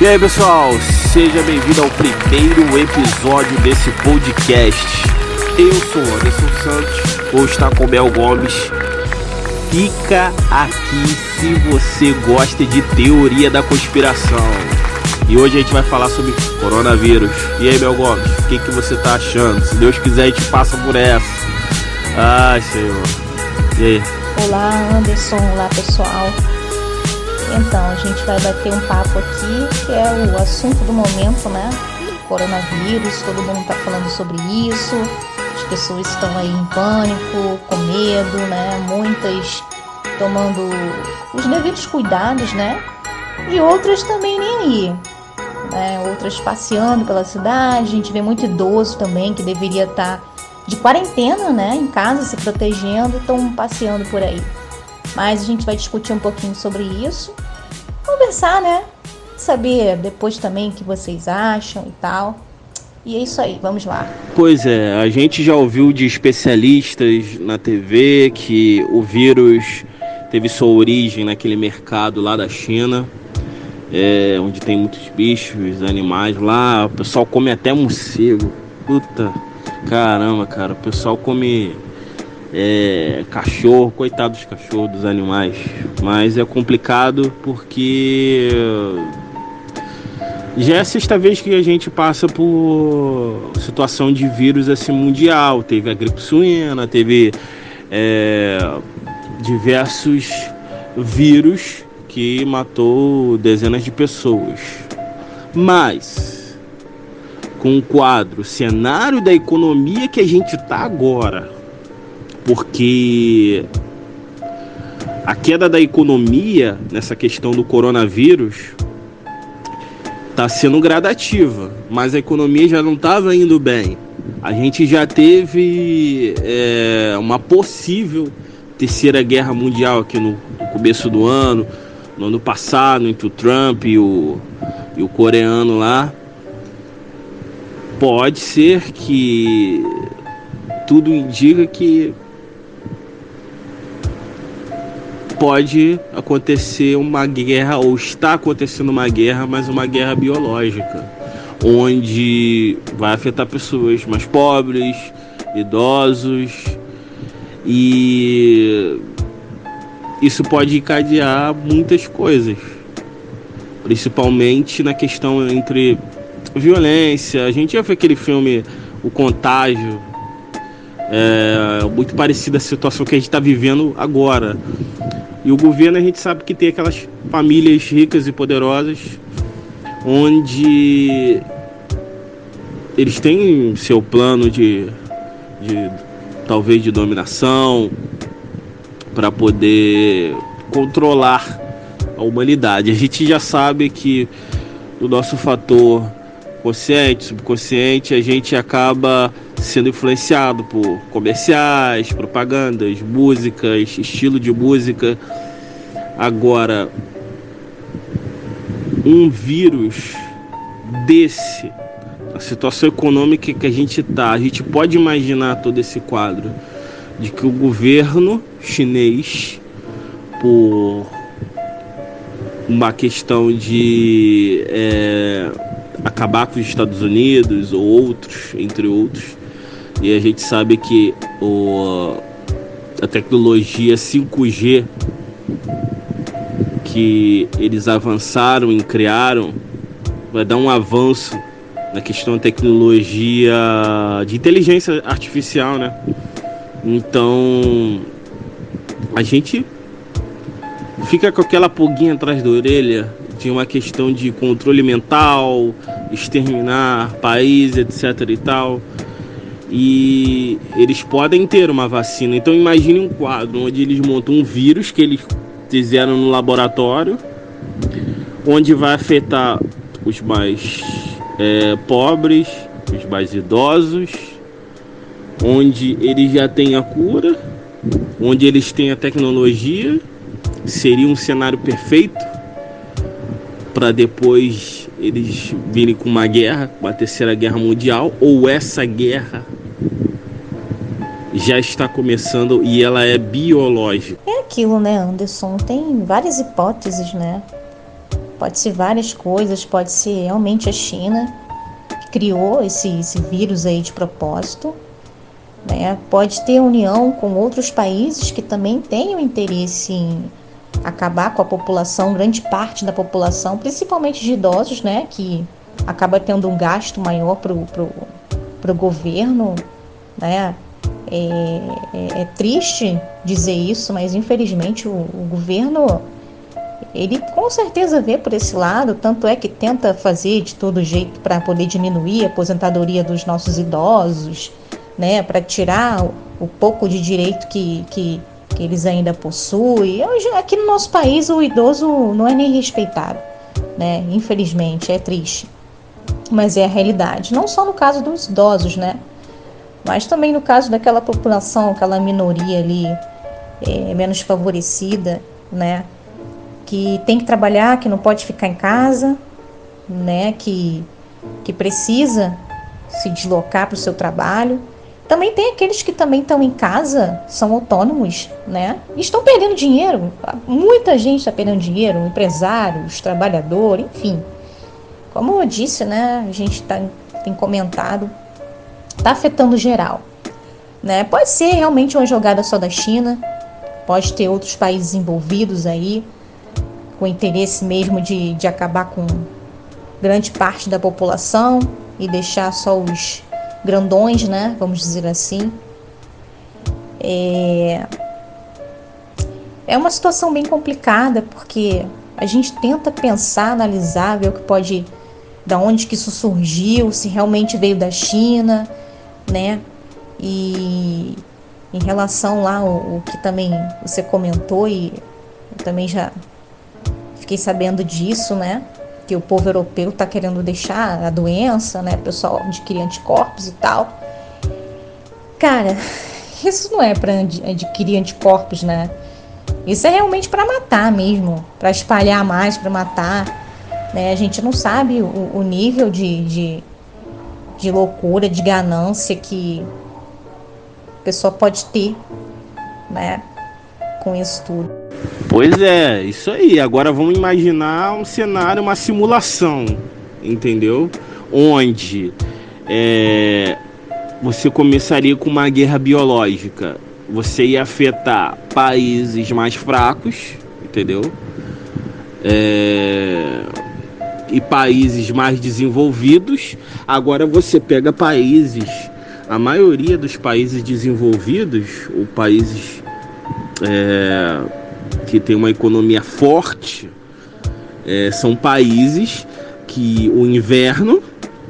E aí pessoal, seja bem-vindo ao primeiro episódio desse podcast. Eu sou o Anderson Santos, vou estar com o Mel Gomes. Fica aqui se você gosta de teoria da conspiração. E hoje a gente vai falar sobre coronavírus. E aí Mel Gomes, o que você tá achando? Se Deus quiser a gente passa por essa. Ai Senhor. E aí? Olá Anderson, olá pessoal. Então, a gente vai bater um papo aqui, que é o assunto do momento, né? Coronavírus, todo mundo tá falando sobre isso, as pessoas estão aí em pânico, com medo, né? Muitas tomando os devidos cuidados, né? E outras também nem aí, né? Outras passeando pela cidade, a gente vê muito idoso também, que deveria estar de quarentena, né? Em casa, se protegendo, estão passeando por aí. Mas a gente vai discutir um pouquinho sobre isso, conversar, né? Saber depois também o que vocês acham e tal. E é isso aí, vamos lá. Pois é, a gente já ouviu de especialistas na TV que o vírus teve sua origem naquele mercado lá da China, onde tem muitos bichos, animais lá. O pessoal come até morcego. Puta, caramba, cara, o pessoal come... cachorro, coitado dos cachorros, dos animais. Mas é complicado porque já é a sexta vez que a gente passa por situação de vírus assim, mundial. Teve a gripe suína, teve diversos vírus que matou dezenas de pessoas. Mas com o quadro, o cenário da economia que a gente está agora, porque a queda da economia nessa questão do coronavírus está sendo gradativa, mas a economia já não estava indo bem. A gente já teve uma possível Terceira Guerra Mundial aqui no começo do ano, no ano passado, entre o Trump e o coreano lá. Pode ser que tudo indica que pode acontecer uma guerra, ou está acontecendo uma guerra, mas uma guerra biológica, onde vai afetar pessoas mais pobres, idosos, e isso pode encadear muitas coisas, principalmente na questão entre violência. A gente já viu aquele filme O Contágio, muito parecida a situação que a gente está vivendo agora. E o governo, a gente sabe que tem aquelas famílias ricas e poderosas onde eles têm seu plano de talvez de dominação para poder controlar a humanidade. A gente já sabe que o nosso fator consciente, subconsciente, a gente acaba sendo influenciado por comerciais, propagandas, músicas, estilo de música. Agora, um vírus desse, a situação econômica que a gente está, a gente pode imaginar todo esse quadro de que o governo chinês, por uma questão de acabar com os Estados Unidos ou outros, entre outros, e a gente sabe que a tecnologia 5G que eles avançaram e criaram vai dar um avanço na questão da tecnologia de inteligência artificial, né? Então a gente fica com aquela pulguinha atrás da orelha. Tinha uma questão de controle mental, exterminar país, etc e tal. E eles podem ter uma vacina. Então imagine um quadro onde eles montam um vírus que eles fizeram no laboratório, onde vai afetar os mais pobres, os mais idosos, onde eles já têm a cura, onde eles têm a tecnologia. Seria um cenário perfeito para depois eles virem com uma guerra, com a Terceira Guerra Mundial, ou essa guerra já está começando e ela é biológica. É aquilo, né, Anderson? Tem várias hipóteses, né? Pode ser várias coisas, pode ser realmente a China que criou esse vírus aí de propósito, né? Pode ter união com outros países que também tenham interesse em acabar com a população, grande parte da população, principalmente de idosos, né? Que acaba tendo um gasto maior pro governo, né? É triste dizer isso, mas infelizmente o governo, ele com certeza vê por esse lado, tanto é que tenta fazer de todo jeito para poder diminuir a aposentadoria dos nossos idosos, né? Para tirar o pouco de direito que eles ainda possuem. Aqui no nosso país o idoso não é nem respeitado, né? Infelizmente, é triste, mas é a realidade, não só no caso dos idosos, né? Mas também no caso daquela população, aquela minoria ali menos favorecida, né? Que tem que trabalhar, que não pode ficar em casa, né? Que precisa se deslocar para o seu trabalho. Também tem aqueles que também estão em casa, são autônomos, né? E estão perdendo dinheiro. Muita gente está perdendo dinheiro, empresários, trabalhadores, enfim. Como eu disse, né? A gente tem comentado. Está afetando geral, né? Pode ser realmente uma jogada só da China, pode ter outros países envolvidos aí, com interesse mesmo de acabar com grande parte da população e deixar só os grandões, né? Vamos dizer assim. É uma situação bem complicada, porque a gente tenta pensar, analisar, ver o que pode, da onde que isso surgiu, se realmente veio da China, né? E em relação lá o que também você comentou, e eu também já fiquei sabendo disso, né? Que o povo europeu tá querendo deixar a doença, né? O pessoal adquirir anticorpos e tal. Cara, isso não é para adquirir anticorpos, né? Isso é realmente para matar mesmo, para espalhar mais, para matar, né? A gente não sabe o nível de loucura, de ganância que a pessoa pode ter, né, com isso tudo. Pois é, isso aí. Agora vamos imaginar um cenário, uma simulação, entendeu? Onde você começaria com uma guerra biológica. Você ia afetar países mais fracos, entendeu? E países mais desenvolvidos. Agora você pega países, a maioria dos países desenvolvidos, ou países que tem uma economia forte, são países que o inverno,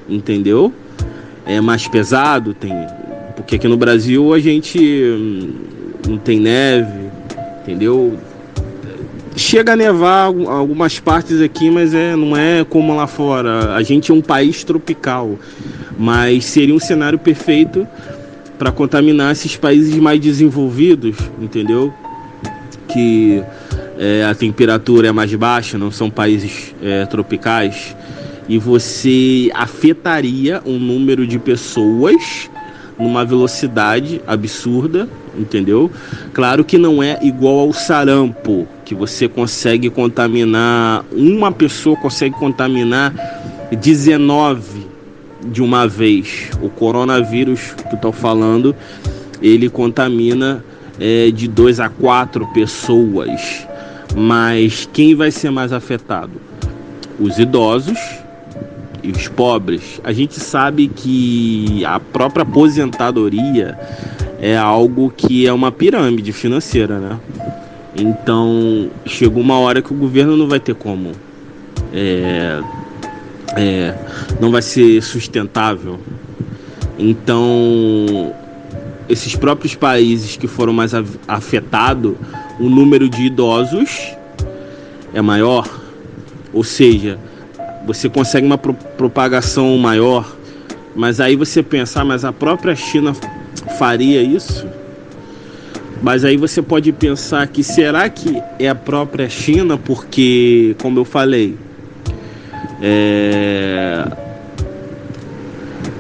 entendeu, é mais pesado, tem, porque aqui no Brasil a gente não tem neve, entendeu? Chega a nevar algumas partes aqui, mas não é como lá fora. A gente é um país tropical, mas seria um cenário perfeito para contaminar esses países mais desenvolvidos, entendeu? Que a temperatura é mais baixa, não são países tropicais. E você afetaria um número de pessoas numa velocidade absurda, entendeu? Claro que não é igual ao sarampo, que você consegue contaminar, uma pessoa consegue contaminar 19 de uma vez. O coronavírus que eu tô falando, ele contamina de 2 a 4 pessoas. Mas quem vai ser mais afetado? Os idosos e os pobres. A gente sabe que a própria aposentadoria é algo que é uma pirâmide financeira, né? Então, chegou uma hora que o governo não vai ter como. Não vai ser sustentável. Então, esses próprios países que foram mais afetados, o número de idosos é maior. Ou seja, você consegue uma propagação maior. Mas aí você pensar, mas a própria China faria isso? Mas aí você pode pensar que será que é a própria China? Porque, como eu falei,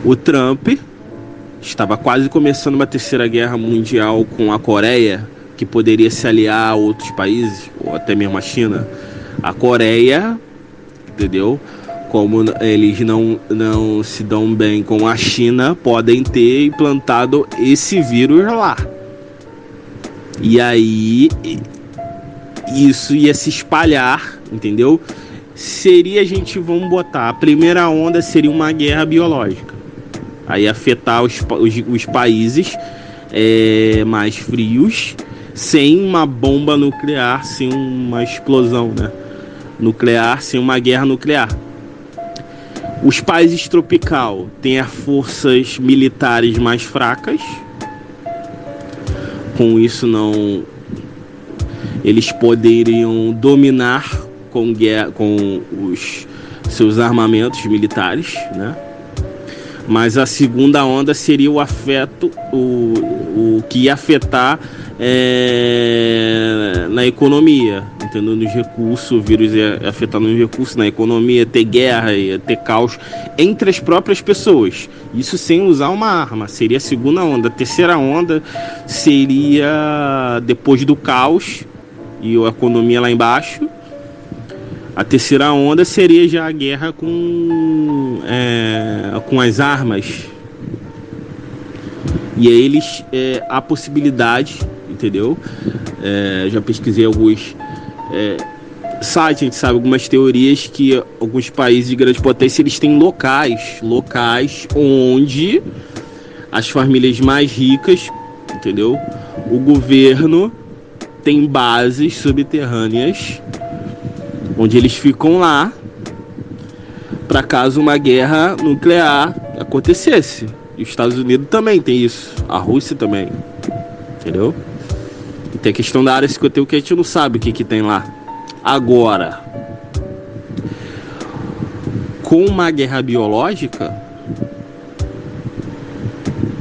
o Trump estava quase começando uma terceira guerra mundial com a Coreia, que poderia se aliar a outros países, ou até mesmo a China. A Coreia entendeu? Como eles não se dão bem com a China, podem ter implantado esse vírus lá. E aí, isso ia se espalhar, entendeu? Seria, vamos botar, a primeira onda seria uma guerra biológica. Aí afetar os países mais frios, sem uma bomba nuclear, sem uma explosão, né? Nuclear, sem uma guerra nuclear. Os países tropicais têm as forças militares mais fracas. Com isso não, eles poderiam dominar com os seus armamentos militares, né? Mas a segunda onda seria o afeto, o que ia afetar na economia, entendeu? Nos recursos, o vírus ia afetar nos recursos, na economia, ia ter guerra, ia ter caos entre as próprias pessoas. Isso sem usar uma arma, seria a segunda onda. A terceira onda seria depois do caos e a economia lá embaixo. A terceira onda seria já a guerra com as armas. E aí eles, há possibilidade, entendeu? Já pesquisei alguns sites, a gente sabe, algumas teorias que alguns países de grande potência, eles têm locais onde as famílias mais ricas, entendeu? O governo tem bases subterrâneas, onde eles ficam lá para caso uma guerra nuclear acontecesse. E os Estados Unidos também tem isso, a Rússia também, entendeu? E tem a questão da Área 51 que a gente não sabe o que tem lá. Agora, com uma guerra biológica,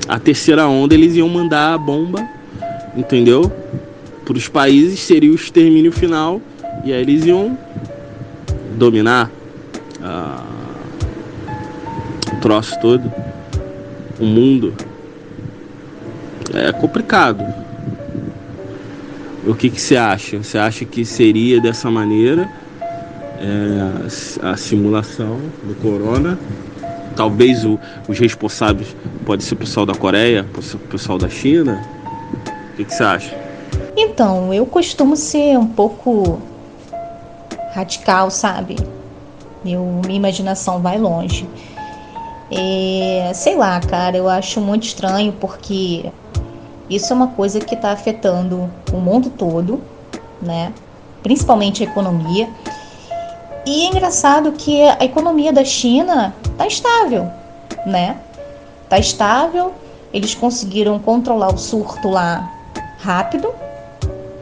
a terceira onda eles iam mandar a bomba, entendeu? Para os países seria o extermínio final. E aí eles iam dominar o troço todo, o mundo. É complicado. O que você acha? Você acha que seria dessa maneira a simulação do corona? Talvez os responsáveis pode ser o pessoal da Coreia, o pessoal da China? O que você acha? Então, eu costumo ser um pouco radical, sabe? Minha imaginação vai longe. Sei lá, cara, eu acho muito estranho porque isso é uma coisa que está afetando o mundo todo, né? Principalmente a economia. E é engraçado que a economia da China tá estável, né? Tá estável, eles conseguiram controlar o surto lá rápido,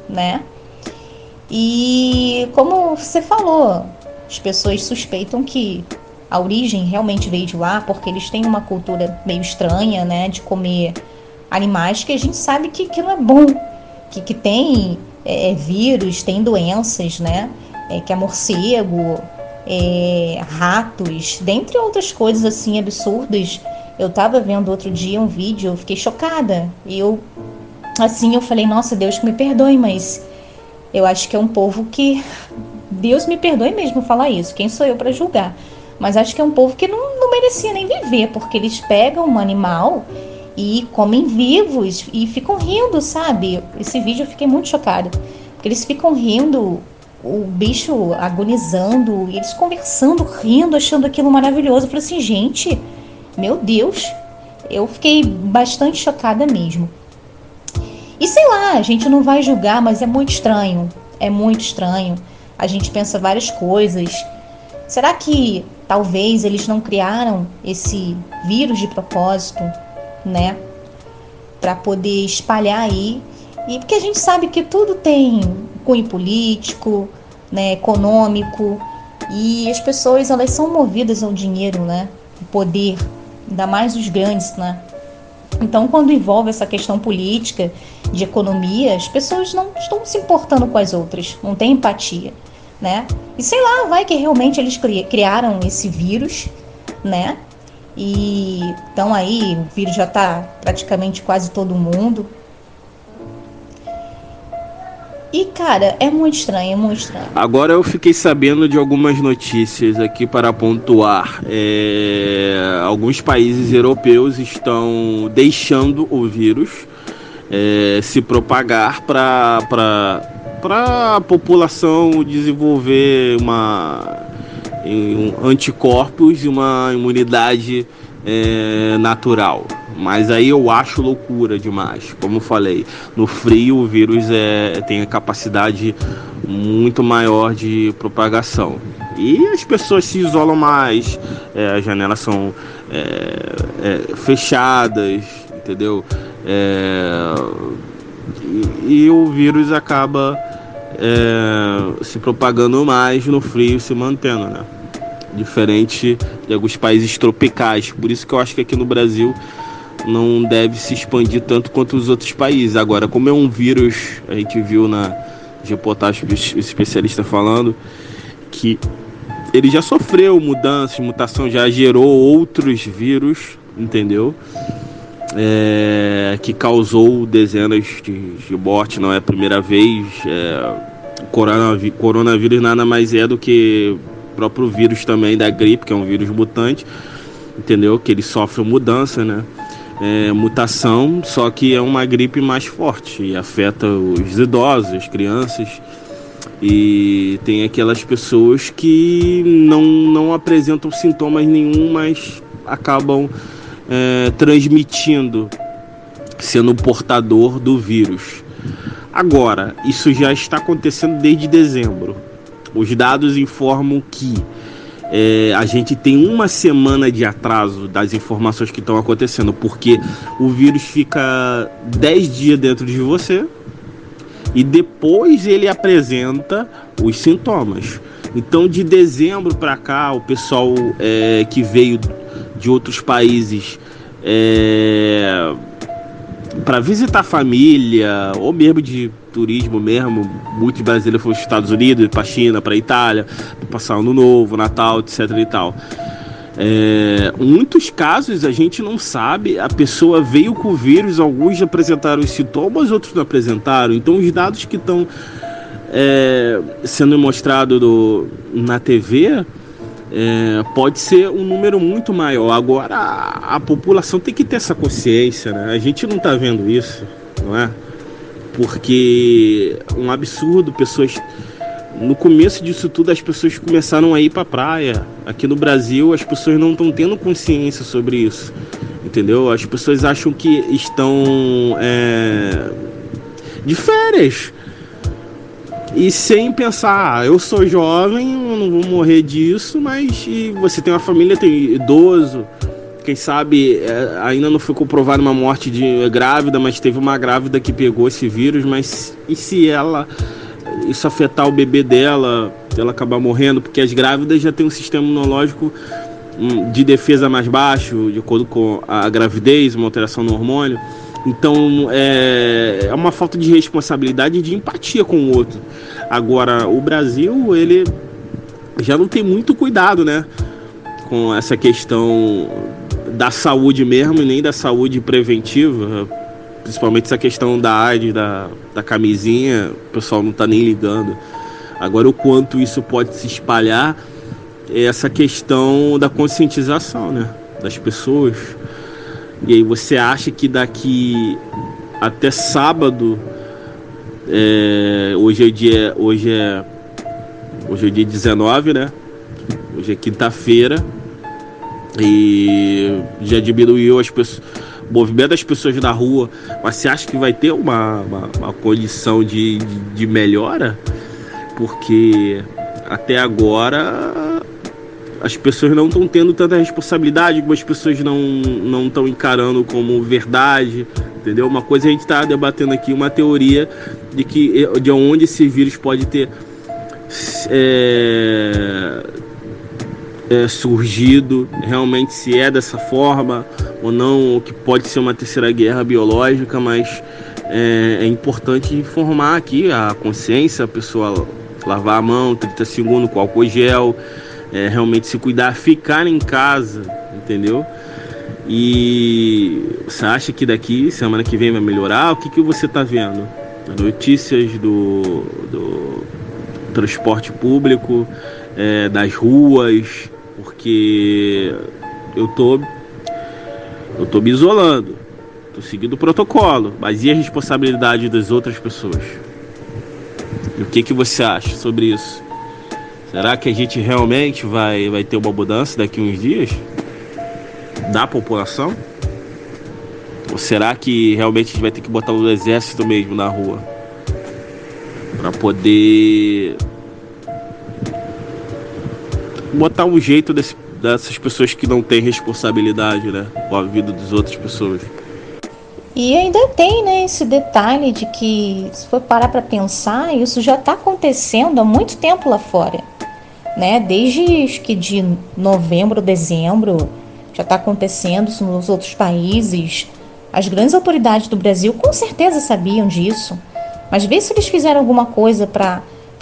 né? E como você falou, as pessoas suspeitam que a origem realmente veio de lá, porque eles têm uma cultura meio estranha, né, de comer animais que a gente sabe que não é bom, que tem vírus, tem doenças, né, que é morcego, ratos, dentre outras coisas assim absurdas. Eu tava vendo outro dia um vídeo, eu fiquei chocada, e eu falei, nossa, Deus que me perdoe, mas eu acho que é um povo que... Deus me perdoe mesmo falar isso, quem sou eu para julgar? Mas acho que é um povo que não merecia nem viver, porque eles pegam um animal e comem vivos e ficam rindo, sabe? Esse vídeo eu fiquei muito chocada, porque eles ficam rindo, o bicho agonizando, e eles conversando, rindo, achando aquilo maravilhoso. Eu falei assim, gente, meu Deus, eu fiquei bastante chocada mesmo. E sei lá, a gente não vai julgar, mas é muito estranho. É muito estranho. A gente pensa várias coisas. Será que talvez eles não criaram esse vírus de propósito, né? Para poder espalhar aí. E porque a gente sabe que tudo tem cunho político, né? Econômico. E as pessoas, elas são movidas ao dinheiro, né? O poder. Ainda mais os grandes, né? Então, quando envolve essa questão política, de economia, as pessoas não estão se importando com as outras, não tem empatia, né? E sei lá, vai que realmente eles criaram esse vírus, né? E então aí o vírus já está praticamente quase todo mundo. E, cara, é muito estranho, é muito estranho. Agora eu fiquei sabendo de algumas notícias aqui para pontuar. Alguns países europeus estão deixando o vírus se propagar para a população desenvolver anticorpos e uma imunidade natural. Mas aí eu acho loucura demais. Como eu falei, no frio o vírus tem a capacidade muito maior de propagação. E as pessoas se isolam mais, as janelas são fechadas, entendeu? E o vírus acaba se propagando mais no frio, se mantendo, né? Diferente de alguns países tropicais. Por isso que eu acho que aqui no Brasil não deve se expandir tanto quanto os outros países. Agora, como é um vírus, a gente viu na reportagem dos especialistas falando que ele já sofreu mudanças, mutação, já gerou outros vírus, entendeu? Que causou dezenas de mortes, não é a primeira vez. Coronavírus nada mais é do que o próprio vírus também da gripe, que é um vírus mutante, entendeu? Que ele sofre mudança, né? Mutação, só que é uma gripe mais forte e afeta os idosos, as crianças, e tem aquelas pessoas que não apresentam sintomas nenhum, mas acabam transmitindo, sendo portador do vírus. Agora, isso já está acontecendo desde dezembro. Os dados informam que a gente tem uma semana de atraso das informações que estão acontecendo, porque o vírus fica 10 dias dentro de você e depois ele apresenta os sintomas. Então, de dezembro para cá, o pessoal que veio de outros países para visitar a família, ou mesmo de turismo mesmo, muitos brasileiros foram para os Estados Unidos, para a China, para a Itália, para passar Ano Novo, Natal, etc e tal. Muitos casos a gente não sabe, a pessoa veio com o vírus, alguns apresentaram os sintomas, outros não apresentaram. Então os dados que estão sendo mostrados na TV pode ser um número muito maior. Agora a população tem que ter essa consciência, né? A gente não está vendo isso, não é? Porque um absurdo, pessoas no começo disso tudo, as pessoas começaram a ir para a praia. Aqui no Brasil as pessoas não estão tendo consciência sobre isso, entendeu? As pessoas acham que estão de férias e sem pensar, eu sou jovem, eu não vou morrer disso, mas você tem uma família, tem idoso. Quem sabe ainda não foi comprovada uma morte de grávida, mas teve uma grávida que pegou esse vírus, mas e se isso afetar o bebê dela, ela acabar morrendo? Porque as grávidas já têm um sistema imunológico de defesa mais baixo, de acordo com a gravidez, uma alteração no hormônio. Então é uma falta de responsabilidade e de empatia com o outro. Agora, o Brasil, ele já não tem muito cuidado, né, com essa questão da saúde mesmo, e nem da saúde preventiva, principalmente essa questão da AIDS, da camisinha, o pessoal não tá nem ligando. Agora, o quanto isso pode se espalhar é essa questão da conscientização, né, das pessoas. E aí você acha que daqui até sábado, hoje é dia 19, né, hoje é quinta-feira, e já diminuiu o movimento das pessoas na rua, mas você acha que vai ter uma condição de melhora? Porque até agora as pessoas não estão tendo tanta responsabilidade, algumas pessoas não estão encarando como verdade, entendeu? Uma coisa, a gente está debatendo aqui uma teoria de onde esse vírus pode ter surgido, realmente, se é dessa forma ou não, ou que pode ser uma terceira guerra biológica, mas é importante informar aqui a consciência, a pessoa lavar a mão 30 segundos com álcool gel, realmente se cuidar, ficar em casa, entendeu? E você acha que daqui, semana que vem, vai melhorar? O que você tá vendo? notícias do transporte público, das ruas, porque eu tô me isolando, tô seguindo o protocolo, mas e a responsabilidade das outras pessoas? E o que você acha sobre isso? Será que a gente realmente vai ter uma mudança daqui a uns dias da população? Ou será que realmente a gente vai ter que botar um exército mesmo na rua para poder botar um jeito dessas pessoas que não têm responsabilidade, né, com a vida das outras pessoas? E ainda tem, né, esse detalhe de que, se for parar para pensar, isso já está acontecendo há muito tempo lá fora, né? Desde acho que de novembro, dezembro, já está acontecendo isso nos outros países. As grandes autoridades do Brasil com certeza sabiam disso, mas vê se eles fizeram alguma coisa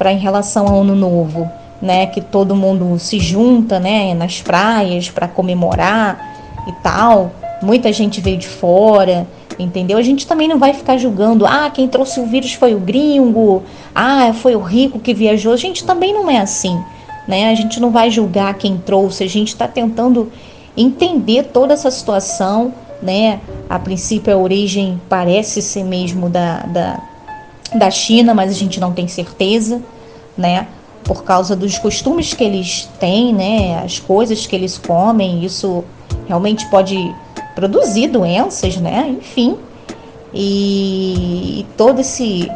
em relação ao Ano Novo, né? Que todo mundo se junta, né, nas praias para comemorar e tal. Muita gente veio de fora, entendeu? A gente também não vai ficar julgando, quem trouxe o vírus foi o gringo, foi o rico que viajou. A gente também não é assim, né? A gente não vai julgar quem trouxe, a gente está tentando entender toda essa situação, né? A princípio, a origem parece ser mesmo da China, mas a gente não tem certeza, né? Por causa dos costumes que eles têm, né? As coisas que eles comem, isso realmente pode produzir doenças, né? Enfim, e todo esse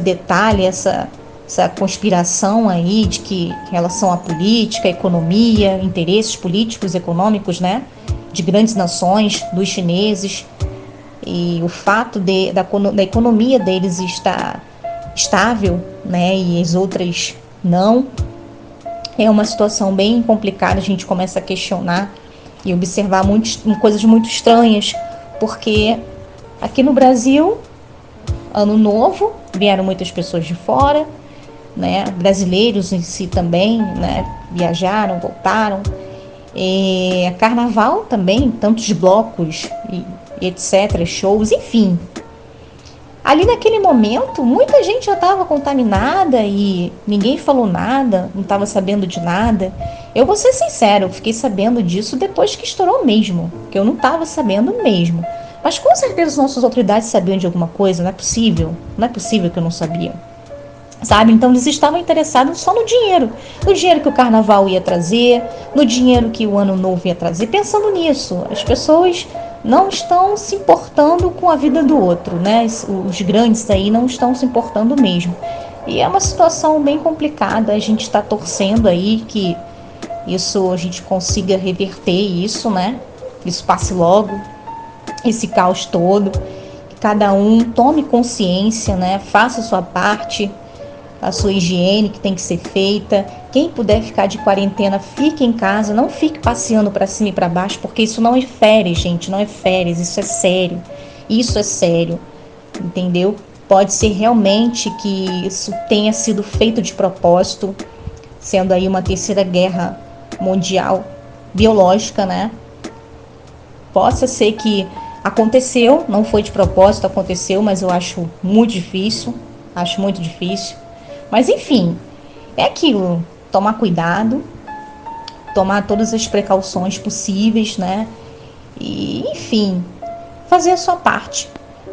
detalhe, essa conspiração aí de que em relação à política, economia, interesses políticos, econômicos, né, de grandes nações, dos chineses, e o fato da economia deles estar estável, né, e as outras não, é uma situação bem complicada. A gente começa a questionar e observar coisas muito estranhas, porque aqui no Brasil, Ano Novo, vieram muitas pessoas de fora, né? Brasileiros em si também, né? Viajaram, voltaram. E Carnaval também, tantos blocos e etc, shows, enfim. Ali naquele momento, muita gente já estava contaminada e ninguém falou nada, não estava sabendo de nada. Eu vou ser sincero, eu fiquei sabendo disso depois que estourou mesmo, que eu não estava sabendo mesmo. Mas com certeza as nossas autoridades sabiam de alguma coisa, não é possível que eu não sabia. Sabe, então eles estavam interessados só no dinheiro que o Carnaval ia trazer, no dinheiro que o Ano Novo ia trazer, pensando nisso. As pessoas não estão se importando com a vida do outro, né? Os grandes aí não estão se importando mesmo. E é uma situação bem complicada, a gente está torcendo aí que isso a gente consiga reverter isso, né? Isso passe logo, esse caos todo, que cada um tome consciência, né? Faça a sua parte, a sua higiene que tem que ser feita. Quem puder ficar de quarentena, fique em casa, não fique passeando para cima e para baixo, porque isso não é férias, gente, não é férias, isso é sério, entendeu? Pode ser realmente que isso tenha sido feito de propósito, sendo aí uma terceira guerra mundial biológica, né? Possa ser que aconteceu, não foi de propósito, aconteceu, mas eu acho muito difícil, mas enfim, é aquilo, tomar cuidado, tomar todas as precauções possíveis, né, e enfim, fazer a sua parte,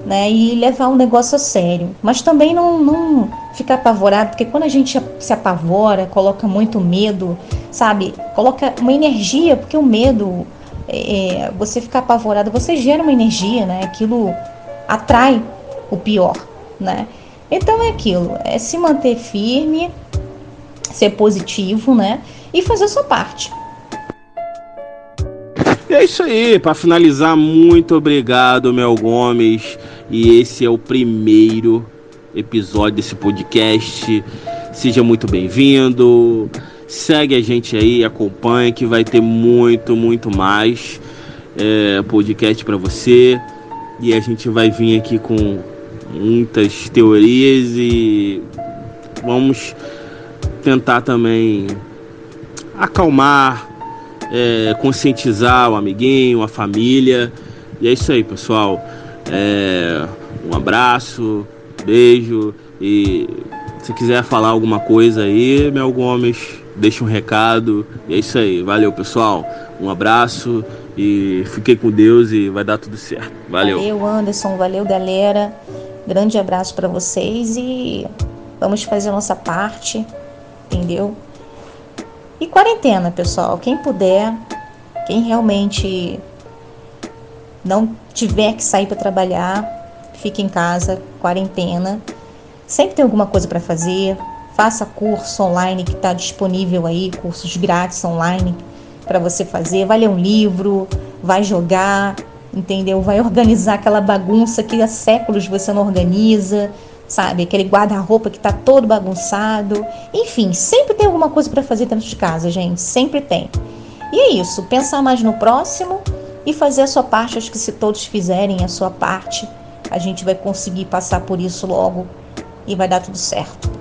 né, e levar o negócio a sério, mas também não ficar apavorado, porque quando a gente se apavora, coloca muito medo, sabe, coloca uma energia, porque o medo, você ficar apavorado, você gera uma energia, né, aquilo atrai o pior, né. Então é aquilo, é se manter firme, ser positivo, né? E fazer a sua parte. E é isso aí, para finalizar, muito obrigado, Mel Gomes. E esse é o primeiro episódio desse podcast. Seja muito bem-vindo. Segue a gente aí, acompanha que vai ter muito mais podcast para você. E a gente vai vir aqui com muitas teorias e vamos tentar também acalmar, conscientizar o amiguinho, a família. E é isso aí, pessoal. Um abraço, Beijo e se quiser falar alguma coisa aí, Mel Gomes, deixa um recado. E é isso aí, valeu pessoal, um abraço e fiquem com Deus e vai dar tudo certo. Valeu. Valeu Anderson, valeu galera, grande abraço para vocês e vamos fazer a nossa parte, entendeu? E quarentena pessoal, quem puder, quem realmente não tiver que sair para trabalhar, fique em casa, quarentena. Sempre tem alguma coisa para fazer, faça curso online que está disponível aí, cursos grátis online para você fazer, vai ler um livro, vai jogar, entendeu? Vai organizar aquela bagunça que há séculos você não organiza, sabe? Aquele guarda-roupa que está todo bagunçado. Enfim, sempre tem alguma coisa para fazer dentro de casa, gente, sempre tem. E é isso, pensar mais no próximo e fazer a sua parte. Acho que se todos fizerem a sua parte, a gente vai conseguir passar por isso logo e vai dar tudo certo.